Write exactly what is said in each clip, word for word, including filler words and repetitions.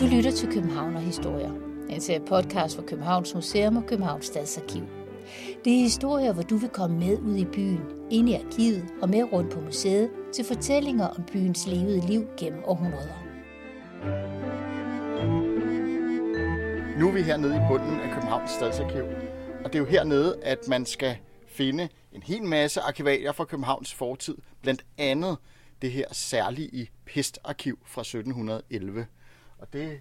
Du lytter til København og Historier, en serie podcast fra Københavns Museum og Københavns Stadsarkiv. Det er historier, hvor du vil komme med ud i byen, ind i arkivet og med rundt på museet til fortællinger om byens levede liv gennem århundreder. Nu er vi hernede i bunden af Københavns Stadsarkiv, og det er jo hernede, at man skal finde en hel masse arkivalier fra Københavns fortid, blandt andet det her særlige pestarkiv fra sytten elleve. Og det,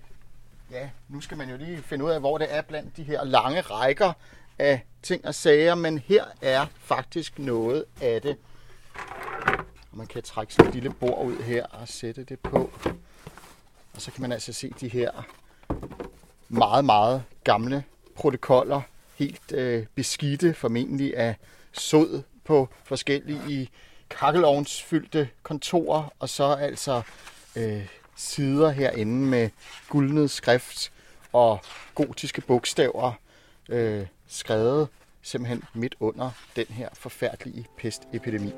ja, nu skal man jo lige finde ud af, hvor det er blandt de her lange rækker af ting og sager, men her er faktisk noget af det. Og man kan trække sådan et lille bord ud her og sætte det på. Og så kan man altså se de her meget, meget gamle protokoller, helt øh, beskidte formentlig af sod på forskellige kakkelovnsfyldte kontorer, og så altså øh, sider herinde med guldnet skrift og gotiske bogstaver øh, skrevet simpelthen midt under den her forfærdelige pestepidemi.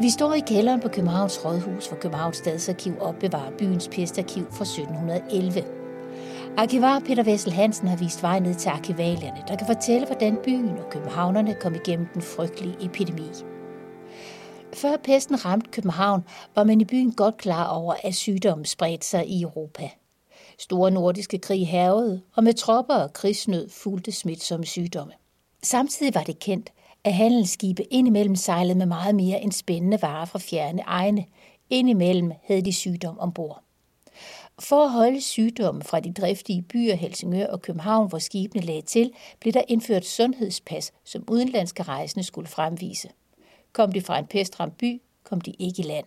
Vi står i kælderen på Københavns Rådhus, hvor Københavns Stadsarkiv opbevarer byens pestarkiv fra sytten elleve. Arkivar Peter Wessel Hansen har vist vej ned til arkivalierne, der kan fortælle, hvordan byen og københavnerne kom igennem den frygtelige epidemi. Før pesten ramte København, var man i byen godt klar over, at sygdommen spredte sig i Europa. Store nordiske krig hærgede, og med tropper og krigsnød fulgte smitsomme sygdomme. Samtidig var det kendt, at handelsskibe indimellem sejlede med meget mere end spændende varer fra fjerne egne. Indimellem havde de sygdom ombord. For at holde sygdommen fra de driftige byer Helsingør og København, hvor skibene lagde til, blev der indført sundhedspas, som udenlandske rejsende skulle fremvise. Kom de fra en pestramt by, kom de ikke i land.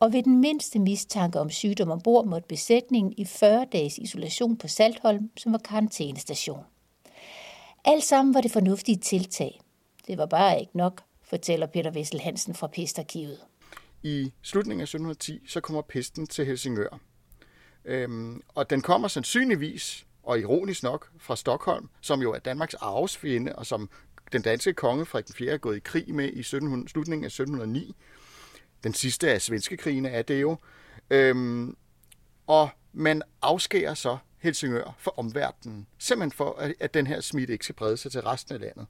Og ved den mindste mistanke om sygdom ombord måtte besætningen i fyrre dages isolation på Saltholm, som var karantænestation. Alt sammen var det fornuftige tiltag. Det var bare ikke nok, fortæller Peter Wessel Hansen fra pestarkivet. I slutningen af sytten ti så kommer pesten til Helsingør. Øhm, og den kommer sandsynligvis, og ironisk nok, fra Stockholm, som jo er Danmarks arvesfjende, og som den danske konge Frederik den fjerde er gået i krig med i sytten, slutningen af sytten nul ni. Den sidste af svenske krigene er det jo. Øhm, og man afskærer så Helsingør for omverdenen, simpelthen for, at den her smitte ikke skal brede sig til resten af landet.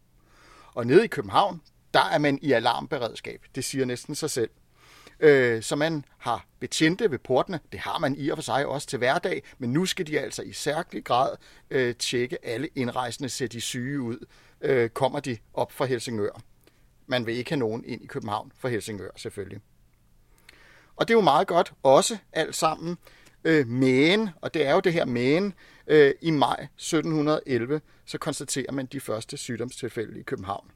Og nede i København, der er man i alarmberedskab. Det siger næsten sig selv. Øh, så man har betjente ved portene. Det har man i og for sig også til hverdag, men nu skal de altså i særlig grad øh, tjekke alle indrejsende, ser de syge ud. Øh, kommer de op fra Helsingør? Man vil ikke have nogen ind i København fra Helsingør, selvfølgelig. Og det er jo meget godt også alt sammen. Øh, men, og det er jo det her men, øh, i maj sytten elleve, så konstaterer man de første sygdomstilfælde i København.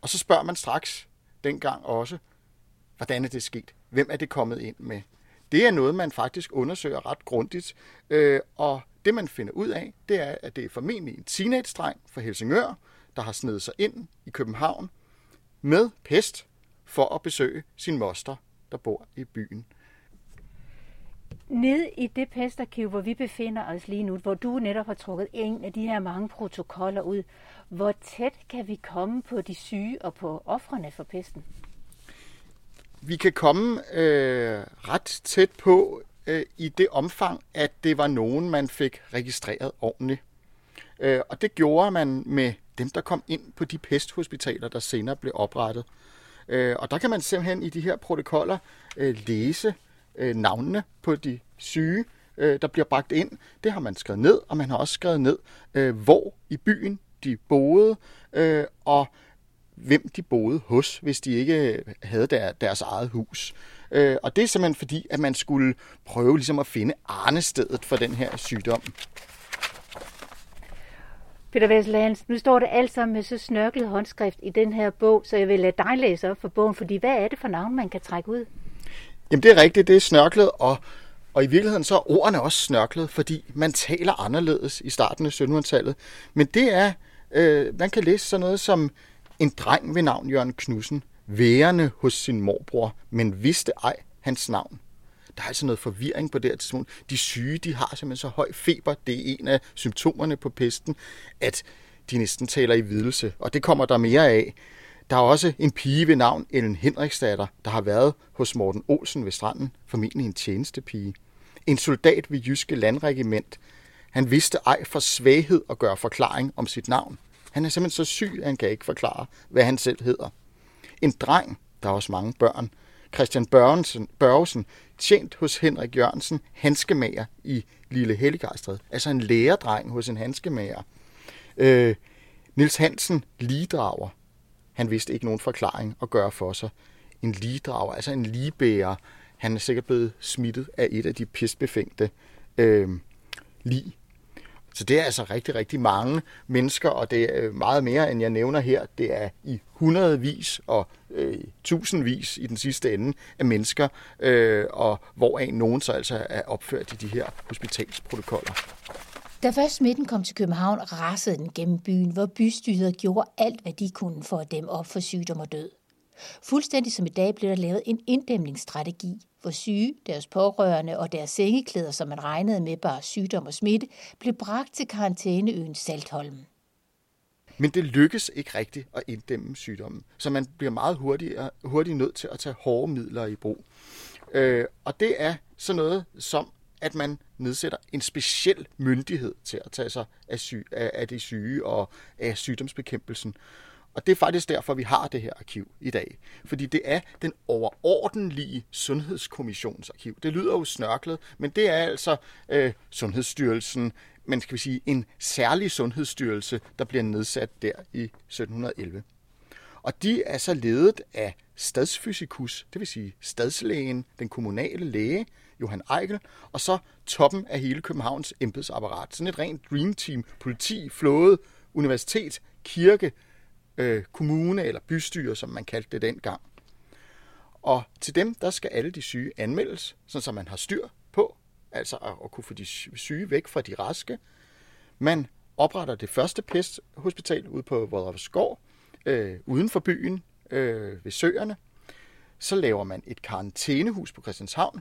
Og så spørger man straks dengang også, hvordan er det sket? Hvem er det kommet ind med? Det er noget, man faktisk undersøger ret grundigt, øh, og det man finder ud af, det er, at det er formentlig en teenage-dreng fra Helsingør, der har snedet sig ind i København med pest for at besøge sin moster, der bor i byen. Nede i det pestarkiv, hvor vi befinder os lige nu, hvor du netop har trukket en af de her mange protokoller ud, hvor tæt kan vi komme på de syge og på ofrene for pesten? Vi kan komme øh, ret tæt på øh, i det omfang, at det var nogen, man fik registreret ordentligt. Øh, og det gjorde man med dem, der kom ind på de pesthospitaler, der senere blev oprettet. Øh, og der kan man simpelthen i de her protokoller øh, læse øh, navnene på de syge, øh, der bliver bragt ind. Det har man skrevet ned, og man har også skrevet ned, øh, hvor i byen de boede, øh, og hvem de boede hos, hvis de ikke havde der, deres eget hus. Øh, og det er simpelthen fordi, at man skulle prøve ligesom at finde arnestedet for den her sygdom. Peter Wessel Hansen, nu står det alt sammen med så snørklet håndskrift i den her bog, så jeg vil lade dig læse op for bogen, fordi hvad er det for navn, man kan trække ud? Jamen det er rigtigt, det er snørklet, og, og i virkeligheden så er ordene også snørklet, fordi man taler anderledes i starten af syttenhundredetallet. Men det er, øh, man kan læse sådan noget som: en dreng ved navn Jørgen Knudsen, værende hos sin morbror, men vidste ej hans navn. Der er altså noget forvirring på det her tidspunkt. De syge, de har simpelthen så høj feber, det er en af symptomerne på pesten, at de næsten taler i videlse, og det kommer der mere af. Der er også en pige ved navn Ellen Henriksdatter, der har været hos Morten Olsen ved stranden, formentlig en tjenestepige. En soldat ved Jyske Landregiment. Han vidste ej for svaghed at gøre forklaring om sit navn. Han er simpelthen så syg, at han kan ikke forklare, hvad han selv hedder. En dreng, der er også mange børn, Christian Børgensen, Børgesen, tjent hos Henrik Jørgensen, handskemager i Lille Helligrejstred. Altså en lærerdreng hos en handskemager. Øh, Niels Hansen, ligedrager. Han vidste ikke nogen forklaring at gøre for sig. En ligedrager, altså en ligebærer. Han er sikkert blevet smittet af et af de pestbefængte øh, lig. Så det er altså rigtig, rigtig mange mennesker, og det er meget mere, end jeg nævner her. Det er i hundredvis og øh, tusindvis i den sidste ende af mennesker, øh, og hvoraf nogen så altså er opført i de her hospitalsprotokoller. Da først smitten kom til København, rasede den gennem byen, hvor bystyret gjorde alt, hvad de kunne for at dæmme op for sygdom og død. Fuldstændig som i dag blev der lavet en inddæmningsstrategi, hvor syge, deres pårørende og deres sengeklæder, som man regnede med bare sygdom og smitte, blev bragt til karantæneøen Saltholm. Men det lykkes ikke rigtigt at inddæmme sygdommen, så man bliver meget hurtigere, hurtigt nødt til at tage hårde midler i brug. Øh, og det er sådan noget som, at man nedsætter en speciel myndighed til at tage sig af, syg, af, af de syge og af sygdomsbekæmpelsen. Og det er faktisk derfor, vi har det her arkiv i dag. Fordi det er den overordentlige sundhedskommissionsarkiv. Det lyder jo snørklet, men det er altså øh, Sundhedsstyrelsen, men skal vi sige en særlig sundhedsstyrelse, der bliver nedsat der i sytten elleve. Og de er så ledet af stadsfysikus, det vil sige stadslægen, den kommunale læge, Johan Eikel, og så toppen af hele Københavns embedsapparat. Sådan et rent dreamteam, politi, flåde, universitet, kirke, Øh, kommune eller bystyre, som man kaldte det dengang. Og til dem, der skal alle de syge anmeldes, sådan så man har styr på, altså at, at kunne få de syge væk fra de raske. Man opretter det første pesthospital ude på Vodervsgård, øh, uden for byen, øh, ved Søerne. Så laver man et karantænehus på Christianshavn.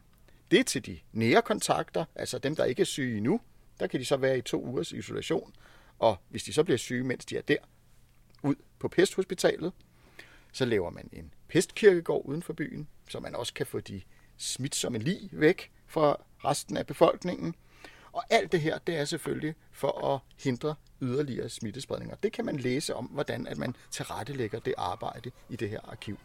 Det er til de nære kontakter, altså dem, der ikke er syge endnu. Der kan de så være i to ugers isolation, og hvis de så bliver syge, mens de er der, ud på pesthospitalet, så laver man en pestkirkegård uden for byen, så man også kan få de smitsomme lig væk fra resten af befolkningen. Og alt det her, det er selvfølgelig for at hindre yderligere smittespredninger. Det kan man læse om, hvordan at man tilrettelægger det arbejde i det her arkiv.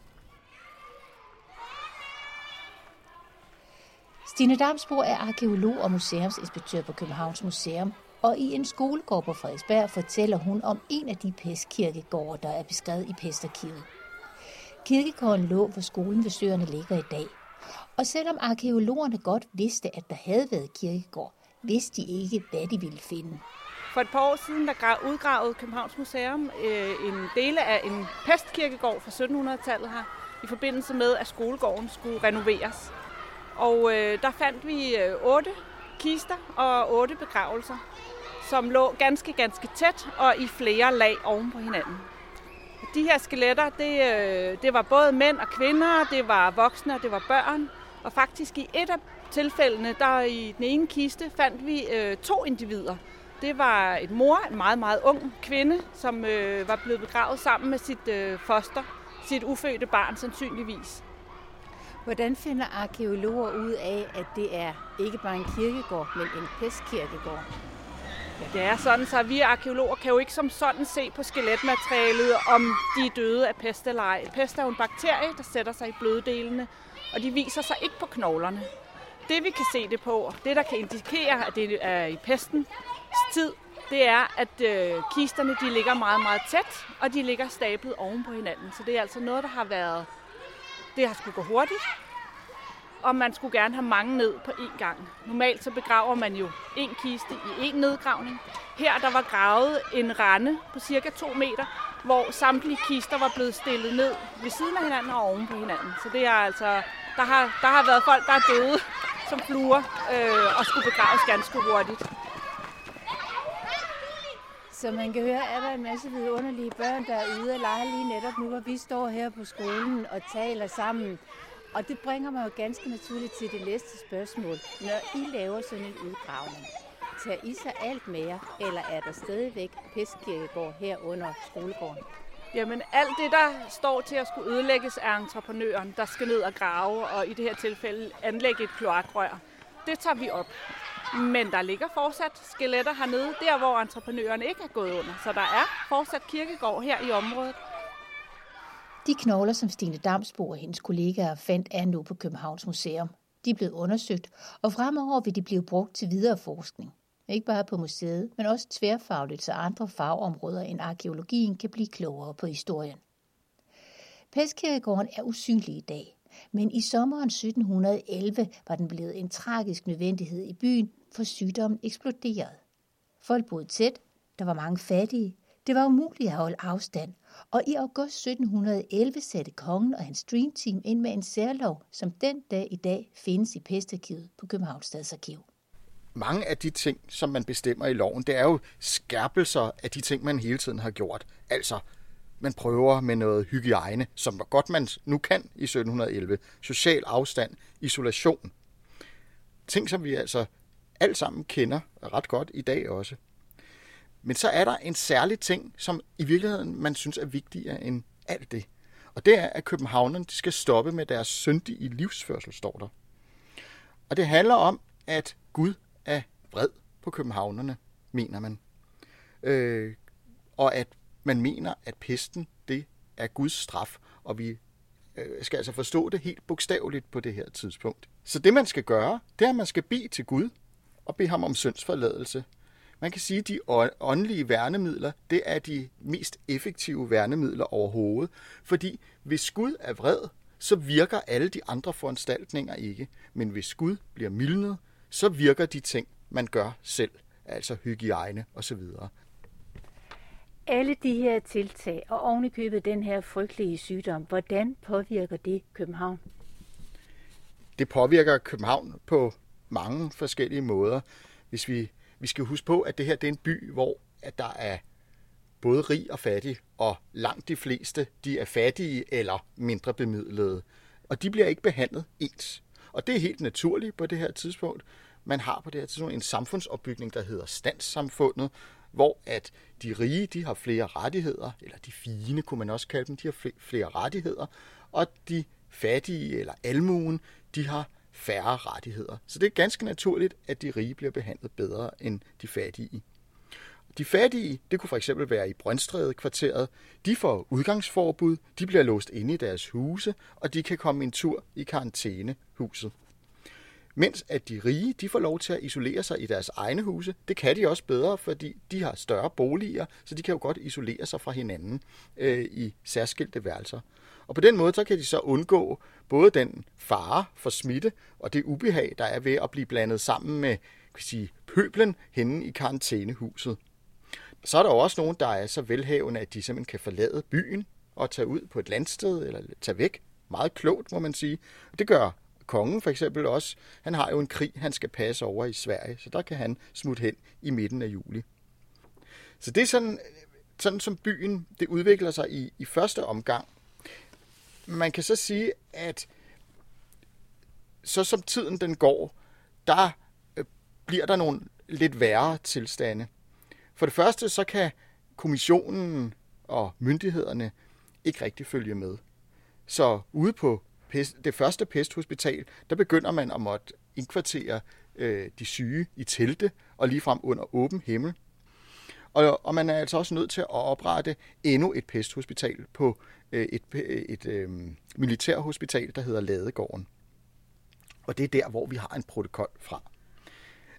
Stine Damsbo er arkæolog og museumsinspektør på Københavns Museum. Og i en skolegård på Frederiksberg fortæller hun om en af de pestkirkegårde, der er beskrevet i pestarkivet. Kirkegården lå, hvor skolen ved Søerne ligger i dag. Og selvom arkæologerne godt vidste, at der havde været kirkegård, vidste de ikke, hvad de ville finde. For et par år siden der udgravede Københavns Museum en dele af en pestkirkegård fra syttenhundredetallet her, i forbindelse med, at skolegården skulle renoveres. Og der fandt vi otte kister og otte begravelser, som lå ganske, ganske tæt og i flere lag oven på hinanden. De her skeletter, det, det var både mænd og kvinder, det var voksne og det var børn. Og faktisk i et af tilfældene, der i den ene kiste, fandt vi øh, to individer. Det var et mor, en meget, meget ung kvinde, som øh, var blevet begravet sammen med sit øh, foster, sit ufødte barn sandsynligvis. Hvordan finder arkæologer ud af, at det er ikke bare en kirkegård, men en pestkirkegård? Ja, det er sådan, så vi arkæologer kan jo ikke som sådan se på skeletmaterialet, om de er døde af pest eller ej. Pest er jo en bakterie, der sætter sig i bløddelene, og de viser sig ikke på knoglerne. Det vi kan se det på, og det der kan indikere, at det er i pestens tid, det er, at øh, kisterne de ligger meget, meget tæt, og de ligger stablet oven på hinanden. Så det er altså noget, der har været... Det har skulle gå hurtigt, og man skulle gerne have mange ned på én gang. Normalt så begraver man jo en kiste i en nedgravning. Her der var gravet en rande på cirka to meter, hvor samtlige kister var blevet stillet ned ved siden af hinanden og oven på hinanden. Så det er altså, der har, der har været folk, der er døde som fluer øh, og skulle begraves ganske hurtigt. Så man kan høre, at der er en masse vidunderlige børn, der er ude og leger lige netop nu, hvor vi står her på skolen og taler sammen. Og det bringer mig jo ganske naturligt til det næste spørgsmål. Når I laver sådan en udgravning, tager I så alt med jer, eller er der stadigvæk pestkirkegård her under skolegården? Jamen alt det, der står til at skulle ødelægges af entreprenøren, der skal ned og grave og i det her tilfælde anlægge et kloakrør, det tager vi op. Men der ligger fortsat skeletter hernede, der hvor entreprenøren ikke er gået under. Så der er fortsat kirkegård her i området. De knogler, som Stine Damsbo og hendes kollegaer fandt, er nu på Københavns Museum. De er blevet undersøgt, og fremover vil de blive brugt til videre forskning. Ikke bare på museet, men også tværfagligt, så andre fagområder end arkeologien kan blive klogere på historien. Peskirkegården er usynlig i dag, men i sommeren sytten elleve var den blevet en tragisk nødvendighed i byen, for sygdommen eksploderede. Folk boede tæt, der var mange fattige, det var umuligt at holde afstand, og i august sytten elleve satte kongen og hans dreamteam ind med en særlov, som den dag i dag findes i pestarkivet på Københavns Stadsarkiv. Mange af de ting, som man bestemmer i loven, det er jo skærpelser af de ting, man hele tiden har gjort. Altså, man prøver med noget hygiejne, som hvor godt man nu kan i sytten elleve. Social afstand, isolation. Ting, som vi altså alt sammen kender ret godt i dag også. Men så er der en særlig ting, som i virkeligheden man synes er vigtigere end alt det. Og det er, at københavnerne skal stoppe med deres syndige livsførsel, står der. Og det handler om, at Gud er vred på københavnerne, mener man. Øh, og at man mener, at pesten, det er Guds straf, og vi øh, skal altså forstå det helt bogstaveligt på det her tidspunkt. Så det, man skal gøre, det er, at man skal bede til Gud og bede ham om syndsforladelse. Man kan sige, at de åndelige værnemidler, det er de mest effektive værnemidler overhovedet, fordi hvis Gud er vred, så virker alle de andre foranstaltninger ikke. Men hvis Gud bliver mildnet, så virker de ting, man gør selv, altså hygiejne osv. Alle de her tiltag, og ovenikøbet den her frygtelige sygdom, hvordan påvirker det København? Det påvirker København på mange forskellige måder. Hvis vi, vi skal huske på, at det her det er en by, hvor at der er både rig og fattig, og langt de fleste de er fattige eller mindre bemidlede. Og de bliver ikke behandlet ens. Og det er helt naturligt på det her tidspunkt. Man har på det her tidspunkt en samfundsopbygning, der hedder standssamfundet, hvor at de rige de har flere rettigheder, eller de fine kunne man også kalde dem, de har flere rettigheder, og de fattige eller almuen, de har færre rettigheder. Så det er ganske naturligt, at de rige bliver behandlet bedre end de fattige. De fattige, det kunne for eksempel være i Brøndstræde-kvarteret, de får udgangsforbud, de bliver låst inde i deres huse, og de kan komme en tur i karantænehuset. Mens at de rige, de får lov til at isolere sig i deres egne huse, det kan de også bedre, fordi de har større boliger, så de kan jo godt isolere sig fra hinanden øh, i særskilte værelser. Og på den måde, så kan de så undgå både den fare for smitte og det ubehag, der er ved at blive blandet sammen med kan sige, pøblen henne i karantænehuset. Så er der også nogen, der er så velhavende, at de simpelthen kan forlade byen og tage ud på et landsted eller tage væk. Meget klogt, må man sige. Det gør kongen for eksempel også. Han har jo en krig, han skal passe over i Sverige, så der kan han smutte hen i midten af juli. Så det er sådan, sådan som byen det udvikler sig i, i første omgang. Man kan så sige, at så som tiden den går, der bliver der nogle lidt værre tilstande. For det første, så kan kommissionen og myndighederne ikke rigtig følge med. Så ude på pest, det første pesthospital, der begynder man at måtte indkvartere øh, de syge i telte og ligefrem under åben himmel. Og, og man er altså også nødt til at oprette endnu et pesthospital på øh, et, et øh, militærhospital, der hedder Ladegården. Og det er der, hvor vi har en protokol fra.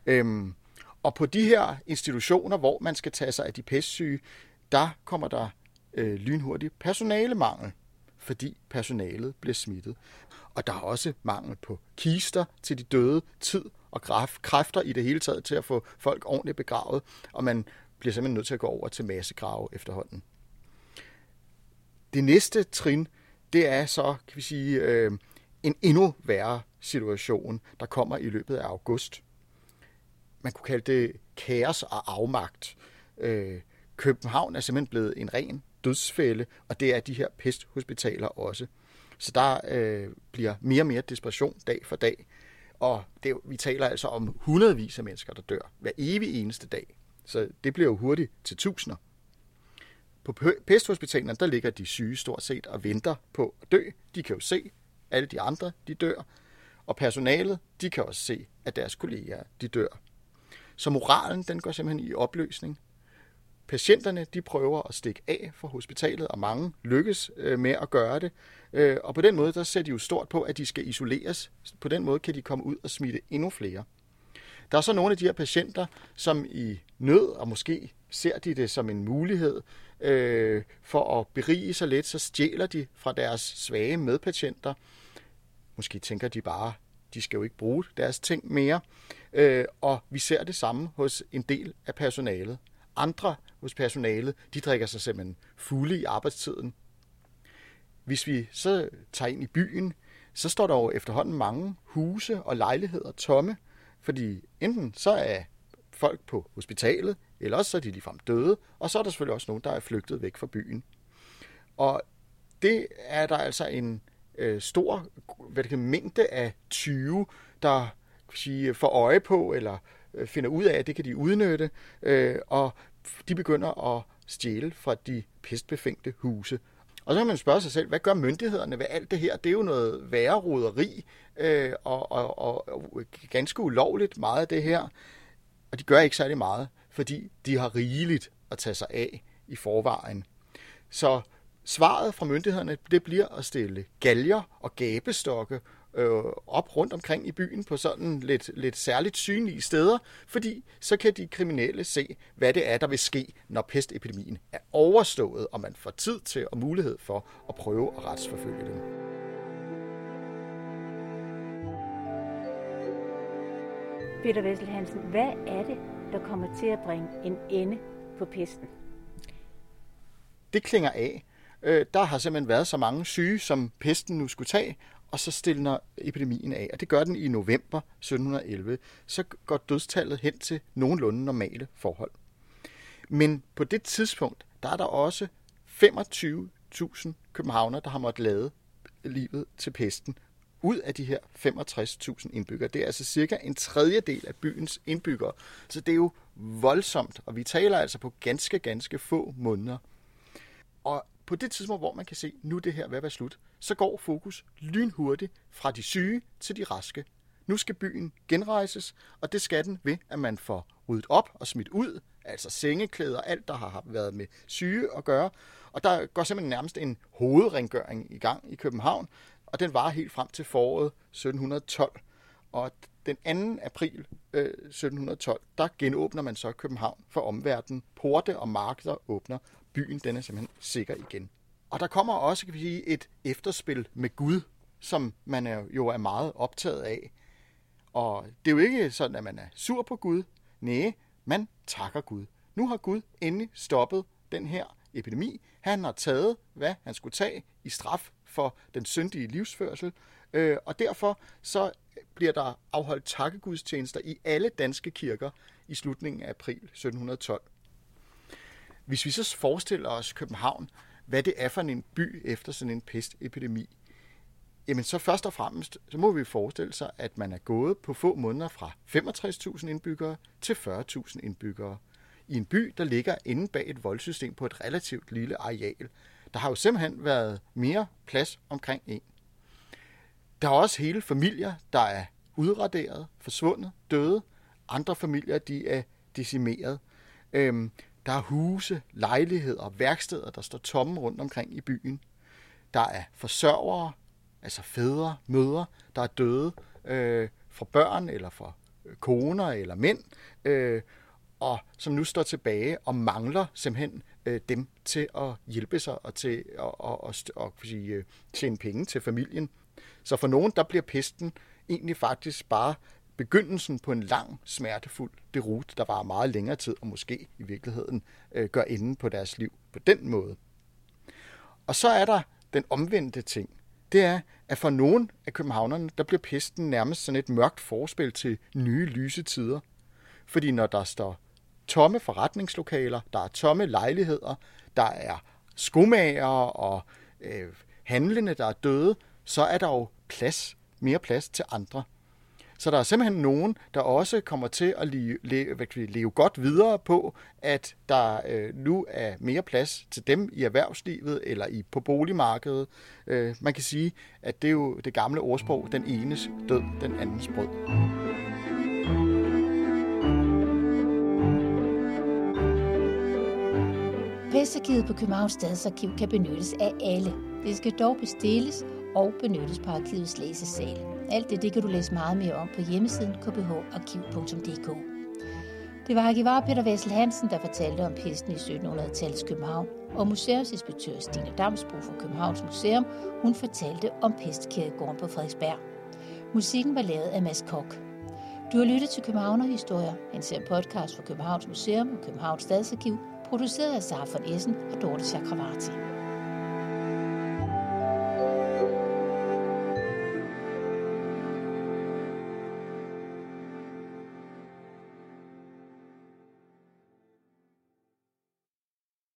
Øhm, Og på de her institutioner, hvor man skal tage sig af de pestsyge, der kommer der øh, lynhurtigt personalemangel, fordi personalet bliver smittet. Og der er også mangel på kister til de døde, tid og kræfter i det hele taget til at få folk ordentligt begravet, og man bliver simpelthen nødt til at gå over til massegrave efterhånden. Det næste trin, det er så, kan vi sige, øh, en endnu værre situation, der kommer i løbet af august. Man kunne kalde det kaos og afmagt. Øh, København er simpelthen blevet en ren dødsfælde, og det er de her pesthospitaler også. Så der øh, bliver mere og mere desperation dag for dag, og det, vi taler altså om hundredvis af mennesker, der dør hver evig eneste dag. Så det bliver jo hurtigt til tusinder. På pesthospitalerne, der ligger de syge stort set og venter på at dø. De kan jo se, alle de andre, de dør. Og personalet, de kan også se, at deres kolleger, de dør. Så moralen, den går simpelthen i opløsning. Patienterne, de prøver at stikke af fra hospitalet, og mange lykkes med at gøre det. Og på den måde, der ser de jo stort på, at de skal isoleres. På den måde kan de komme ud og smitte endnu flere. Der er så nogle af de her patienter, som i nød, og måske ser de det som en mulighed øh, for at berige sig lidt, så stjæler de fra deres svage medpatienter. Måske tænker de bare, de skal jo ikke bruge deres ting mere. Øh, og vi ser det samme hos en del af personalet. Andre hos personalet, de drikker sig simpelthen fulde i arbejdstiden. Hvis vi så tager ind i byen, så står der jo efterhånden mange huse og lejligheder tomme, fordi enten så er folk på hospitalet, eller også så er de ligefrem døde, og så er der selvfølgelig også nogen, der er flygtet væk fra byen. Og det er der altså en øh, stor hvad det kan, mængde af tyve, der sige, får øje på, eller øh, finder ud af, at det kan de udnytte, øh, og de begynder at stjæle fra de pestbefængte huse. Og så kan man spørge sig selv, hvad gør myndighederne ved alt det her? Det er jo noget værre roderi øh, og, og, og, og ganske ulovligt meget af det her. Og de gør ikke særlig meget, fordi de har rigeligt at tage sig af i forvejen. Så svaret fra myndighederne, det bliver at stille galger og gabestokke øh, op rundt omkring i byen på sådan lidt, lidt særligt synlige steder, fordi så kan de kriminelle se, hvad det er, der vil ske, når pestepidemien er overstået, og man får tid til og mulighed for at prøve at retsforfølge dem. Peter Wessel Hansen, hvad er det, der kommer til at bringe en ende på pesten? Det klinger af. Der har simpelthen været så mange syge, som pesten nu skulle tage, og så stilner epidemien af. Og det gør den i november sytten elleve. Så går dødstallet hen til nogenlunde normale forhold. Men på det tidspunkt, der er der også femogtyve tusind københavnere, der har måttet lade livet til pesten. Ud af de her femogtres tusind indbyggere. Det er altså cirka en tredjedel af byens indbyggere. Så det er jo voldsomt, og vi taler altså på ganske, ganske få måneder. Og på det tidspunkt, hvor man kan se, nu det her hvad er slut, så går fokus lynhurtigt fra de syge til de raske. Nu skal byen genrejses, og det skal den ved, at man får ryddet op og smidt ud, altså sengeklæder, alt der har været med syge at gøre. Og der går simpelthen nærmest en hovedrengøring i gang i København, og den varer helt frem til foråret sytten tolv. Og den anden april øh, sytten tolv, der genåbner man så København for omverdenen. Porte og markeder åbner. Byen, den er simpelthen sikker igen. Og der kommer også, kan vi sige, et efterspil med Gud, som man er, jo er meget optaget af. Og det er jo ikke sådan, at man er sur på Gud. Næh, man takker Gud. Nu har Gud endelig stoppet den her epidemi. Han har taget, hvad han skulle tage i straf for den syndige livsførsel, og derfor så bliver der afholdt takkegudstjenester i alle danske kirker i slutningen af april sytten tolv. Hvis vi så forestiller os København, hvad det er for en by efter sådan en pestepidemi, jamen så først og fremmest, så må vi forestille sig, at man er gået på få måneder fra femogtres tusind indbyggere til fyrre tusind indbyggere. I en by, der ligger inde bag et voldsystem på et relativt lille areal. Der har jo simpelthen været mere plads omkring en. Der er også hele familier, der er udraderet, forsvundet, døde. Andre familier, de er decimeret. Øhm, der er huse, lejligheder og værksteder, der står tomme rundt omkring i byen. Der er forsørgere, altså fædre, mødre, der er døde øh, fra børn eller fra koner eller mænd, øh, og som nu står tilbage og mangler simpelthen dem til at hjælpe sig og til at, og, og, og, sige, tjene penge til familien. Så for nogen, der bliver pesten egentlig faktisk bare begyndelsen på en lang, smertefuld derute, der varer meget længere tid, og måske i virkeligheden øh, gør enden på deres liv på den måde. Og så er der den omvendte ting. Det er, at for nogen af københavnerne, der bliver pesten nærmest sådan et mørkt forspil til nye lyse tider. Fordi når der står tomme forretningslokaler, der er tomme lejligheder, der er skomager og øh, handlende, der er døde, så er der jo plads, mere plads til andre. Så der er simpelthen nogen, der også kommer til at leve, leve, leve godt videre på, at der øh, nu er mere plads til dem i erhvervslivet eller i, på boligmarkedet. Øh, man kan sige, at det er jo det gamle ordsprog, den enes død, den andens brød. Pladsarkivet på Københavns Stadsarkiv kan benyttes af alle. Det skal dog bestilles og benyttes på arkivets læsesal. Alt det, det kan du læse meget mere om på hjemmesiden k b h arkiv punktum d k. Det var arkivar Peter Wessel Hansen, der fortalte om pesten i sytten hundrede-tallets København, og museumsinspektør Stine Damsbo fra Københavns Museum, hun fortalte om pestkirkegården på Frederiksberg. Musikken var lavet af Mads Koch. Du har lyttet til Københavnerhistorier, en serie podcast fra Københavns Museum og Københavns Stadsarkiv, produceret af Sara von Essen og Dorte Chakravarti.